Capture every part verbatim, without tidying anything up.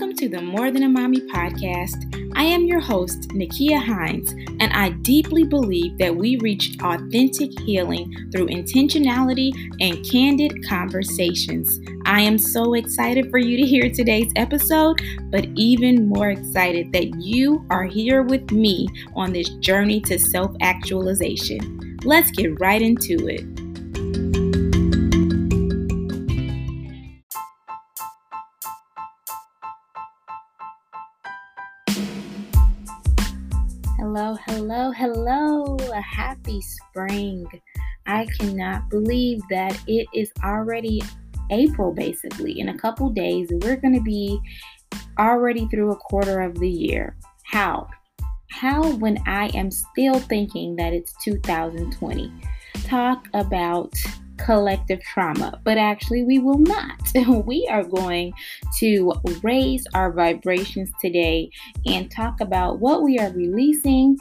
Welcome to the More Than a Mommy podcast. I am your host, Nakia Hines, and I deeply believe that we reach authentic healing through intentionality and candid conversations. I am so excited for you to hear today's episode, but even more excited that you are here with me on this journey to self-actualization. Let's get right into it. Hello, hello, a happy spring. I cannot believe that it is already April, basically. In a couple days, we're going to be already through a quarter of the year. How? How when I am still thinking that it's two thousand twenty? Talk about collective trauma, but actually we will not. We are going to raise our vibrations today and talk about what we are releasing,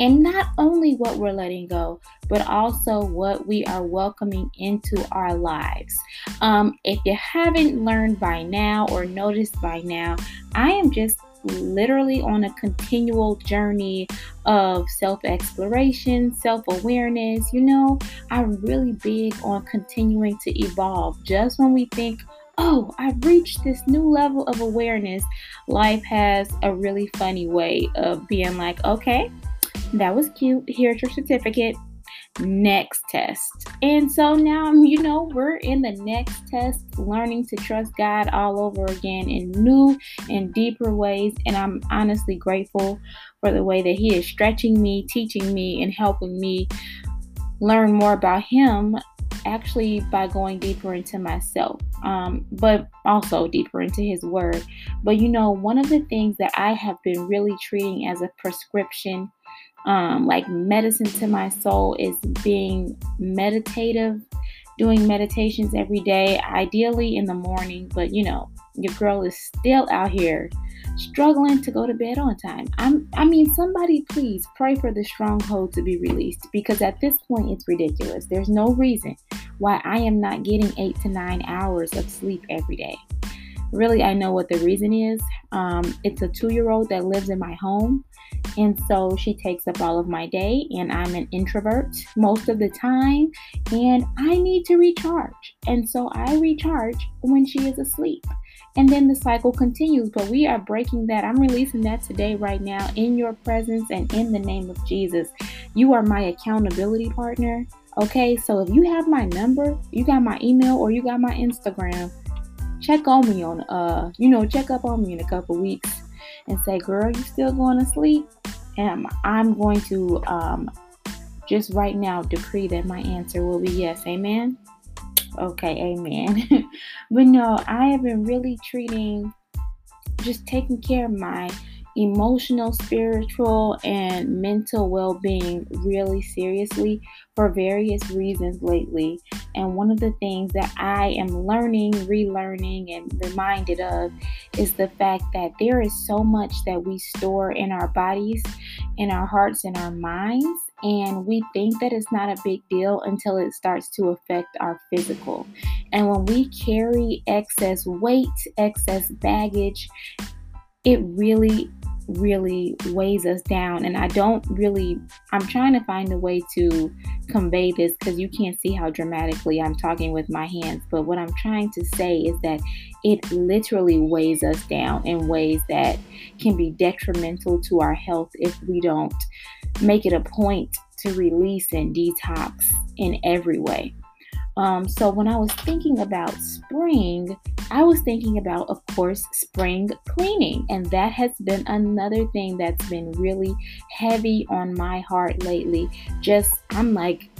and not only what we're letting go, but also what we are welcoming into our lives. Um, if you haven't learned by now or noticed by now, I am just literally on a continual journey of self-exploration, self-awareness. You know, I'm really big on continuing to evolve. Just when we think, oh, I've reached this new level of awareness, life has a really funny way of being like, okay, that was cute. Here's your certificate. Next test. And so now, you know, we're in the next test, learning to trust God all over again in new and deeper ways. And I'm honestly grateful for the way that He is stretching me, teaching me, and helping me learn more about Him, actually by going deeper into myself, um, but also deeper into His Word. But, you know, one of the things that I have been really treating as a prescription, Um, like medicine to my soul, is being meditative, doing meditations every day, ideally in the morning. But you know, your girl is still out here struggling to go to bed on time. I'm, I mean, somebody please pray for the stronghold to be released, because at this point it's ridiculous. There's no reason why I am not getting eight to nine hours of sleep every day. Really, I know what the reason is. Um, it's a two-year-old that lives in my home. And so she takes up all of my day, and I'm an introvert most of the time, and I need to recharge. And so I recharge when she is asleep, and then the cycle continues. But we are breaking that. I'm releasing that today, right now, in your presence and in the name of Jesus. You are my accountability partner. Okay, so if you have my number, you got my email, or you got my Instagram, check on me on, uh, you know, check up on me in a couple weeks and say, girl, you still going to sleep? And I'm going to um, just right now decree that my answer will be yes. Amen? Okay, amen. But no, I have been really treating, just taking care of my emotional, spiritual, and mental well-being really seriously for various reasons lately. And one of the things that I am learning, relearning, and reminded of is the fact that there is so much that we store in our bodies, in our hearts, in our minds, and we think that it's not a big deal until it starts to affect our physical. And when we carry excess weight, excess baggage, it really really weighs us down. And I don't really, I'm trying to find a way to convey this, because you can't see how dramatically I'm talking with my hands. But what I'm trying to say is that it literally weighs us down in ways that can be detrimental to our health if we don't make it a point to release and detox in every way. Um, so when I was thinking about spring, I was thinking about, of course, spring cleaning. And that has been another thing that's been really heavy on my heart lately. Just, I'm like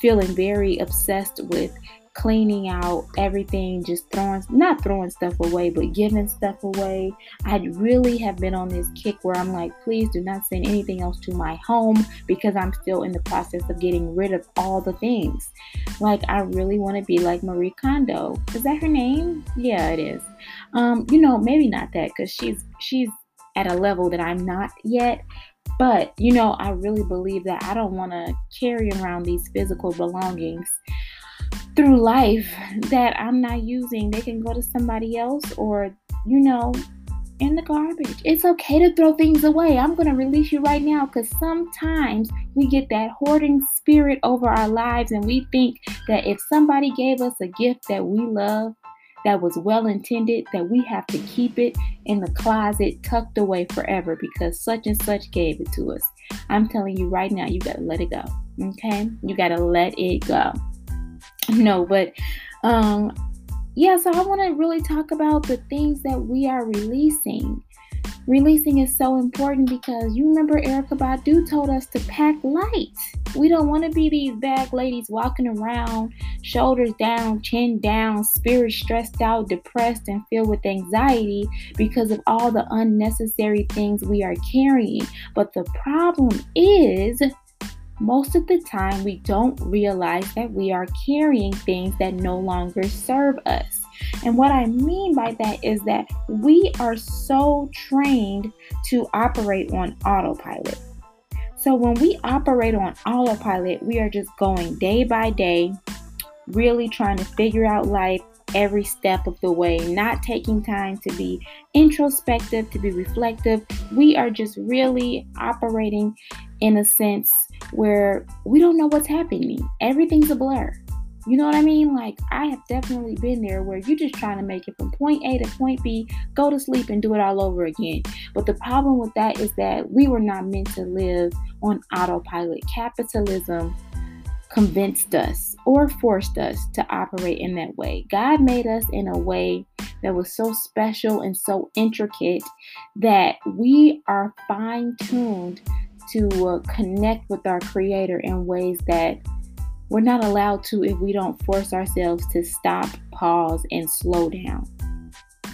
feeling very obsessed with cleaning out everything, just throwing, not throwing stuff away, but giving stuff away. I really have been on this kick where I'm like, please do not send anything else to my home, because I'm still in the process of getting rid of all the things. Like, I really want to be like Marie Kondo. Is that her name? Yeah, it is. Um, you know, maybe not that, because she's, she's at a level that I'm not yet. But, you know, I really believe that I don't want to carry around these physical belongings through life that I'm not using. They can go to somebody else, or, you know, in the garbage. It's okay to throw things away. I'm going to release you right now, because sometimes we get that hoarding spirit over our lives, and we think that if somebody gave us a gift that we love, that was well intended, that we have to keep it in the closet tucked away forever because such and such gave it to us. I'm telling you right now, you got to let it go. Okay? You got to let it go. No, but um, yeah, so I want to really talk about the things that we are releasing. Releasing is so important because you remember Erykah Badu told us to pack light. We don't want to be these bag ladies walking around, shoulders down, chin down, spirit stressed out, depressed, and filled with anxiety because of all the unnecessary things we are carrying. But the problem is, most of the time, we don't realize that we are carrying things that no longer serve us. And what I mean by that is that we are so trained to operate on autopilot. So when we operate on autopilot, we are just going day by day, really trying to figure out life every step of the way, not taking time to be introspective, to be reflective. We are just really operating in a sense where we don't know what's happening. Everything's a blur. You know what I mean? Like, I have definitely been there where you're just trying to make it from point A to point B, go to sleep, and do it all over again. But the problem with that is that we were not meant to live on autopilot. Capitalism convinced us or forced us to operate in that way. God made us in a way that was so special and so intricate that we are fine-tuned to uh, connect with our Creator in ways that we're not allowed to if we don't force ourselves to stop, pause, and slow down.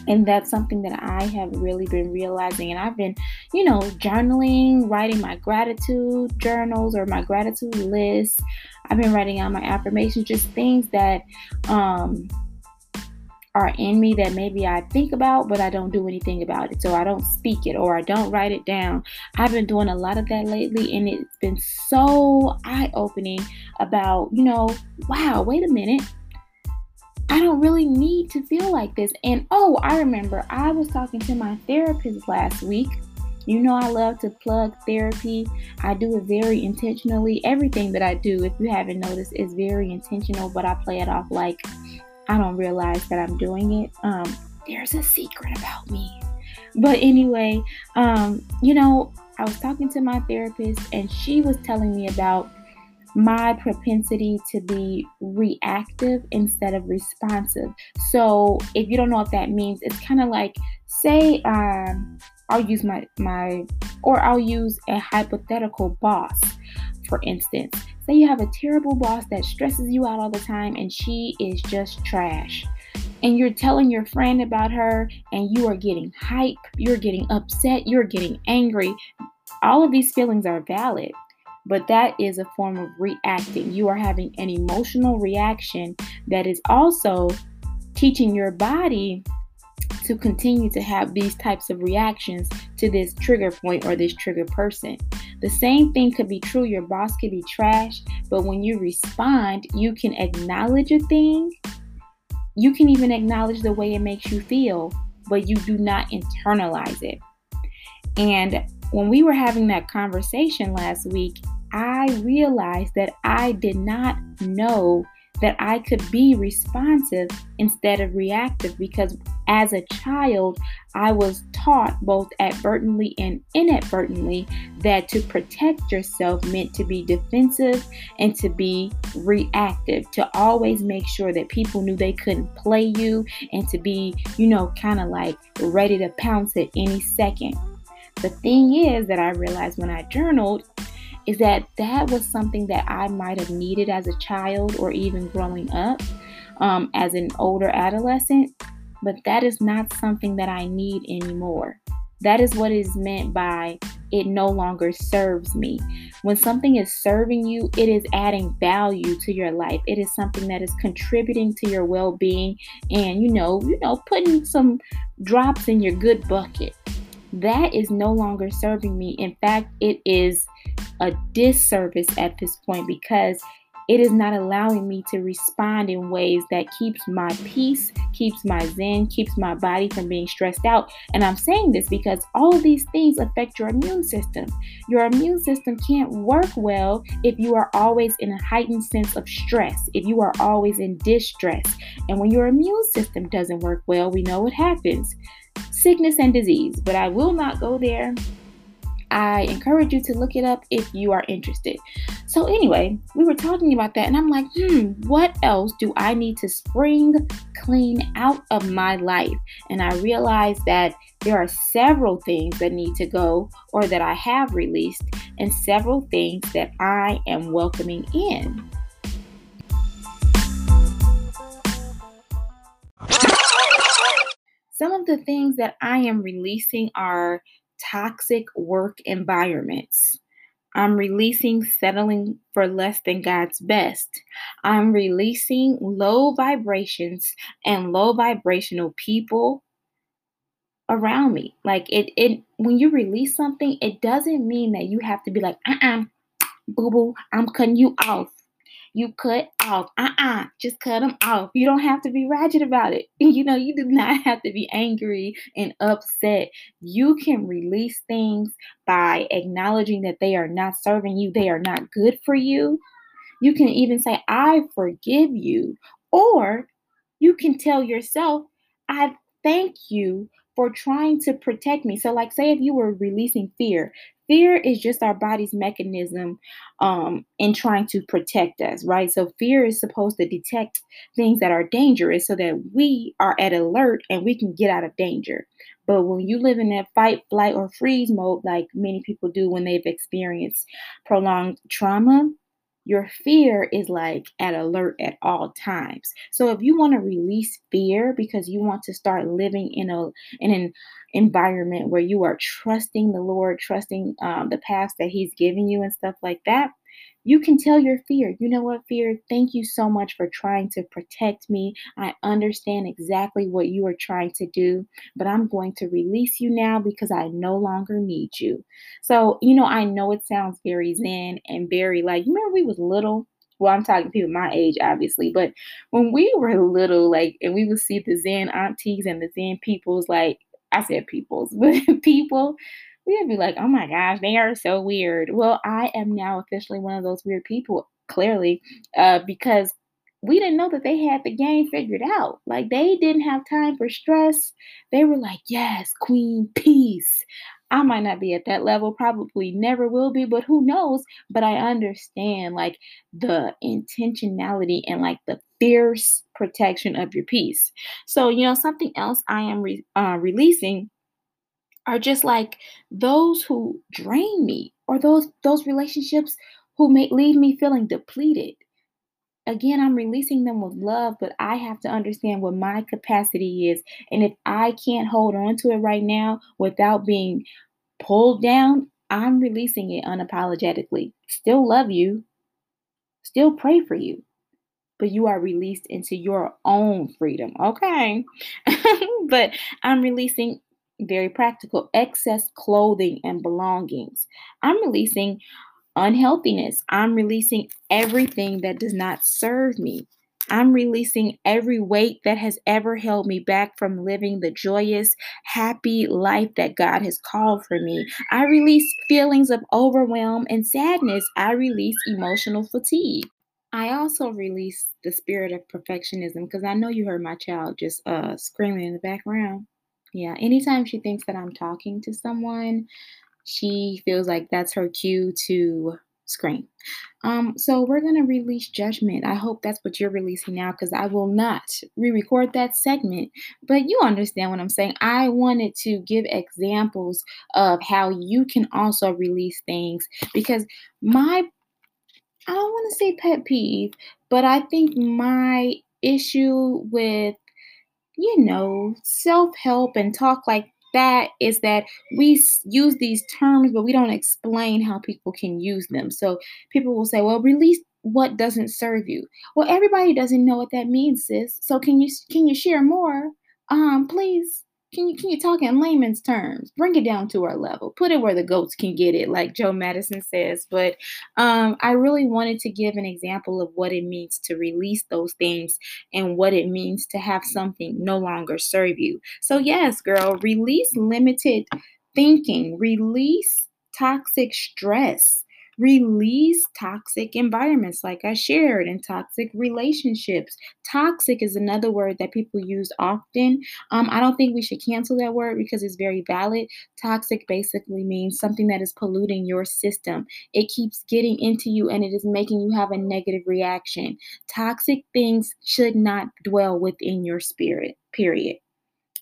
And that's something that I have really been realizing. And I've been, you know, journaling, writing my gratitude journals or my gratitude list. I've been writing out my affirmations, just things that um, are in me that maybe I think about, but I don't do anything about it. So I don't speak it or I don't write it down. I've been doing a lot of that lately, and it's been so eye-opening about, you know, wow, wait a minute. I don't really need to feel like this. And oh, I remember I was talking to my therapist last week. You know I love to plug therapy. I do it very intentionally. Everything that I do, if you haven't noticed, is very intentional, but I play it off like I don't realize that I'm doing it. Um, there's a secret about me. But anyway, um, you know, I was talking to my therapist, and she was telling me about my propensity to be reactive instead of responsive. So if you don't know what that means, it's kind of like, say um, I'll use my, my, or I'll use a hypothetical boss, for instance. Say you have a terrible boss that stresses you out all the time, and she is just trash. And you're telling your friend about her, and you are getting hype, you're getting upset, you're getting angry. All of these feelings are valid. But that is a form of reacting. You are having an emotional reaction that is also teaching your body to continue to have these types of reactions to this trigger point or this trigger person. The same thing could be true. Your boss could be trash, but when you respond, you can acknowledge a thing. You can even acknowledge the way it makes you feel, but you do not internalize it. And when we were having that conversation last week, I realized that I did not know that I could be responsive instead of reactive, because as a child, I was taught both advertently and inadvertently that to protect yourself meant to be defensive and to be reactive, to always make sure that people knew they couldn't play you, and to be, you know, kind of like ready to pounce at any second. The thing is that I realized when I journaled is that that was something that I might have needed as a child or even growing up um, as an older adolescent, but that is not something that I need anymore. That is what is meant by it no longer serves me. When something is serving you, it is adding value to your life. It is something that is contributing to your well-being and, you know, you know, putting some drops in your good bucket. That is no longer serving me. In fact, it is a disservice at this point because It is not allowing me to respond in ways that keeps my peace, keeps my zen, keeps my body from being stressed out. And I'm saying this because all of these things affect your immune system. Your immune system can't work well if you are always in a heightened sense of stress, if you are always in distress. And when your immune system doesn't work well, we know what happens. Sickness and disease, but I will not go there. I encourage you to look it up if you are interested. So anyway, we were talking about that and I'm like, hmm, what else do I need to spring clean out of my life? And I realized that there are several things that need to go or that I have released and several things that I am welcoming in. Some of the things that I am releasing are toxic work environments. I'm releasing settling for less than God's best. I'm releasing low vibrations and low vibrational people around me. Like it, it when you release something, it doesn't mean that you have to be like, uh-uh, boo-boo, I'm cutting you off. You cut off. Uh-uh. Just cut them off. You don't have to be ratchet about it. You know, you do not have to be angry and upset. You can release things by acknowledging that they are not serving you. They are not good for you. You can even say, I forgive you. Or you can tell yourself, I thank you for trying to protect me. So like, say if you were releasing fear, fear is just our body's mechanism um, in trying to protect us, right? So fear is supposed to detect things that are dangerous so that we are at alert and we can get out of danger. But when you live in that fight, flight, or freeze mode, like many people do when they've experienced prolonged trauma, your fear is like at alert at all times. So if you want to release fear because you want to start living in a in an environment where you are trusting the Lord, trusting um, the paths that He's giving you and stuff like that, you can tell your fear, you know what, fear, thank you so much for trying to protect me. I understand exactly what you are trying to do, but I'm going to release you now because I no longer need you. So, you know, I know it sounds very zen and very like, you remember we was little? Well, I'm talking to people my age, obviously, but when we were little, like, and we would see the zen aunties and the zen peoples, like, I said peoples, but people, we'd be like, oh my gosh, they are so weird. Well, I am now officially one of those weird people, clearly, uh, because we didn't know that they had the game figured out. Like, they didn't have time for stress. They were like, yes, queen, peace. I might not be at that level, probably never will be, but who knows? But I understand, like, the intentionality and, like, the fierce protection of your peace. So, you know, something else I am re- uh, releasing are just like those who drain me or those those relationships who may leave me feeling depleted. Again, I'm releasing them with love, but I have to understand what my capacity is. And if I can't hold on to it right now without being pulled down, I'm releasing it unapologetically. Still love you, still pray for you, but you are released into your own freedom. Okay. But I'm releasing very practical, excess clothing and belongings. I'm releasing unhealthiness. I'm releasing everything that does not serve me. I'm releasing every weight that has ever held me back from living the joyous, happy life that God has called for me. I release feelings of overwhelm and sadness. I release emotional fatigue. I also release the spirit of perfectionism because I know you heard my child just uh, screaming in the background. Yeah, anytime she thinks that I'm talking to someone, she feels like that's her cue to scream. Um, so we're going to release judgment. I hope that's what you're releasing now because I will not re-record that segment. But you understand what I'm saying. I wanted to give examples of how you can also release things because my, I don't want to say pet peeve, but I think my issue with, you know, self-help and talk like that is that we use these terms, but we don't explain how people can use them. So people will say, well, release what doesn't serve you. Well, everybody doesn't know what that means, sis. So can you, can you share more? Um, please. Can you can you talk in layman's terms? Bring it down to our level. Put it where the goats can get it, like Joe Madison says. But um, I really wanted to give an example of what it means to release those things and what it means to have something no longer serve you. So yes, girl, release limited thinking. Release toxic stress. Release toxic environments, like I shared, and toxic relationships. Toxic is another word that people use often. Um, I don't think we should cancel that word because it's very valid. Toxic basically means something that is polluting your system. It keeps getting into you and it is making you have a negative reaction. Toxic things should not dwell within your spirit, period.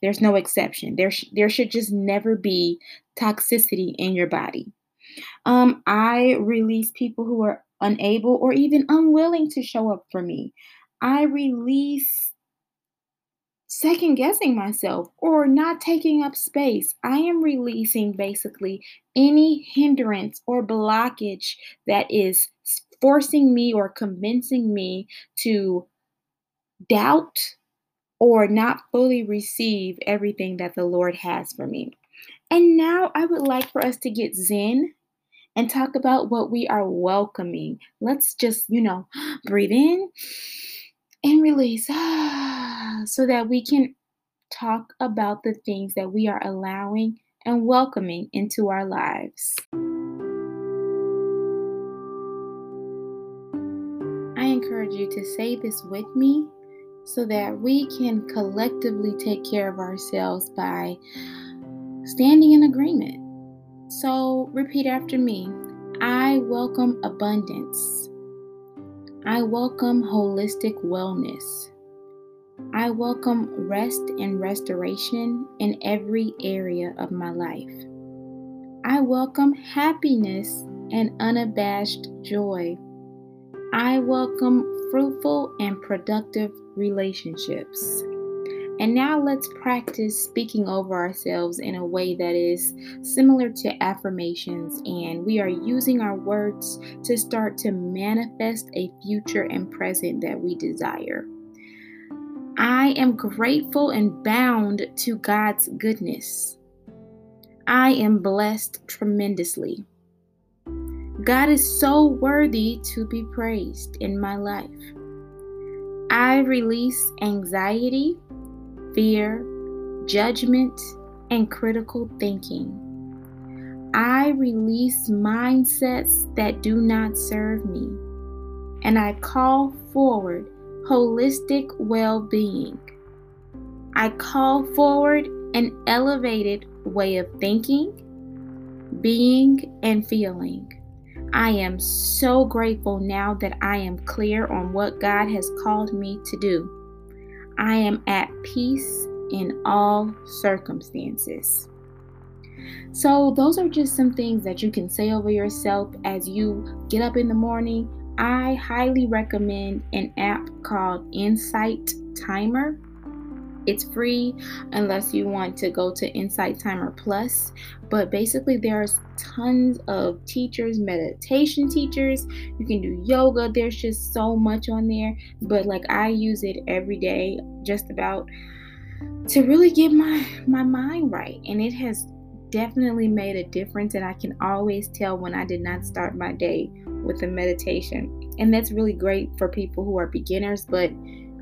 There's no exception. There, sh- there should just never be toxicity in your body. Um, I release people who are unable or even unwilling to show up for me. I release second guessing myself or not taking up space. I am releasing basically any hindrance or blockage that is forcing me or convincing me to doubt or not fully receive everything that the Lord has for me. And now I would like for us to get zen and talk about what we are welcoming. Let's just, you know, breathe in and release so that we can talk about the things that we are allowing and welcoming into our lives. I encourage you to say this with me so that we can collectively take care of ourselves by standing in agreement. So repeat after me. I welcome abundance. I welcome holistic wellness. I welcome rest and restoration in every area of my life. I welcome happiness and unabashed joy. I welcome fruitful and productive relationships. And now let's practice speaking over ourselves in a way that is similar to affirmations, and we are using our words to start to manifest a future and present that we desire. I am grateful and bound to God's goodness. I am blessed tremendously. God is so worthy to be praised in my life. I release anxiety, fear, judgment, and critical thinking. I release mindsets that do not serve me, and I call forward holistic well-being. I call forward an elevated way of thinking, being, and feeling. I am so grateful now that I am clear on what God has called me to do. I am at peace in all circumstances. So those are just some things that you can say over yourself as you get up in the morning. I highly recommend an app called Insight Timer. It's free unless you want to go to Insight Timer Plus. But basically there's tons of teachers, meditation teachers. You can do yoga. There's just so much on there. But like I use it every day just about to really get my, my mind right. And it has definitely made a difference. And I can always tell when I did not start my day with a meditation. And that's really great for people who are beginners. But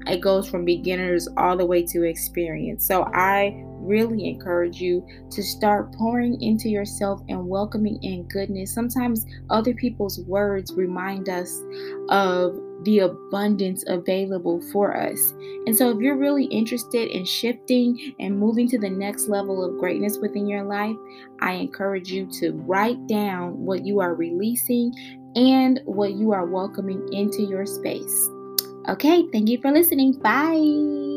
it goes from beginners all the way to experience. So I really encourage you to start pouring into yourself and welcoming in goodness. Sometimes other people's words remind us of the abundance available for us. And so if you're really interested in shifting and moving to the next level of greatness within your life, I encourage you to write down what you are releasing and what you are welcoming into your space. Okay, thank you for listening. Bye.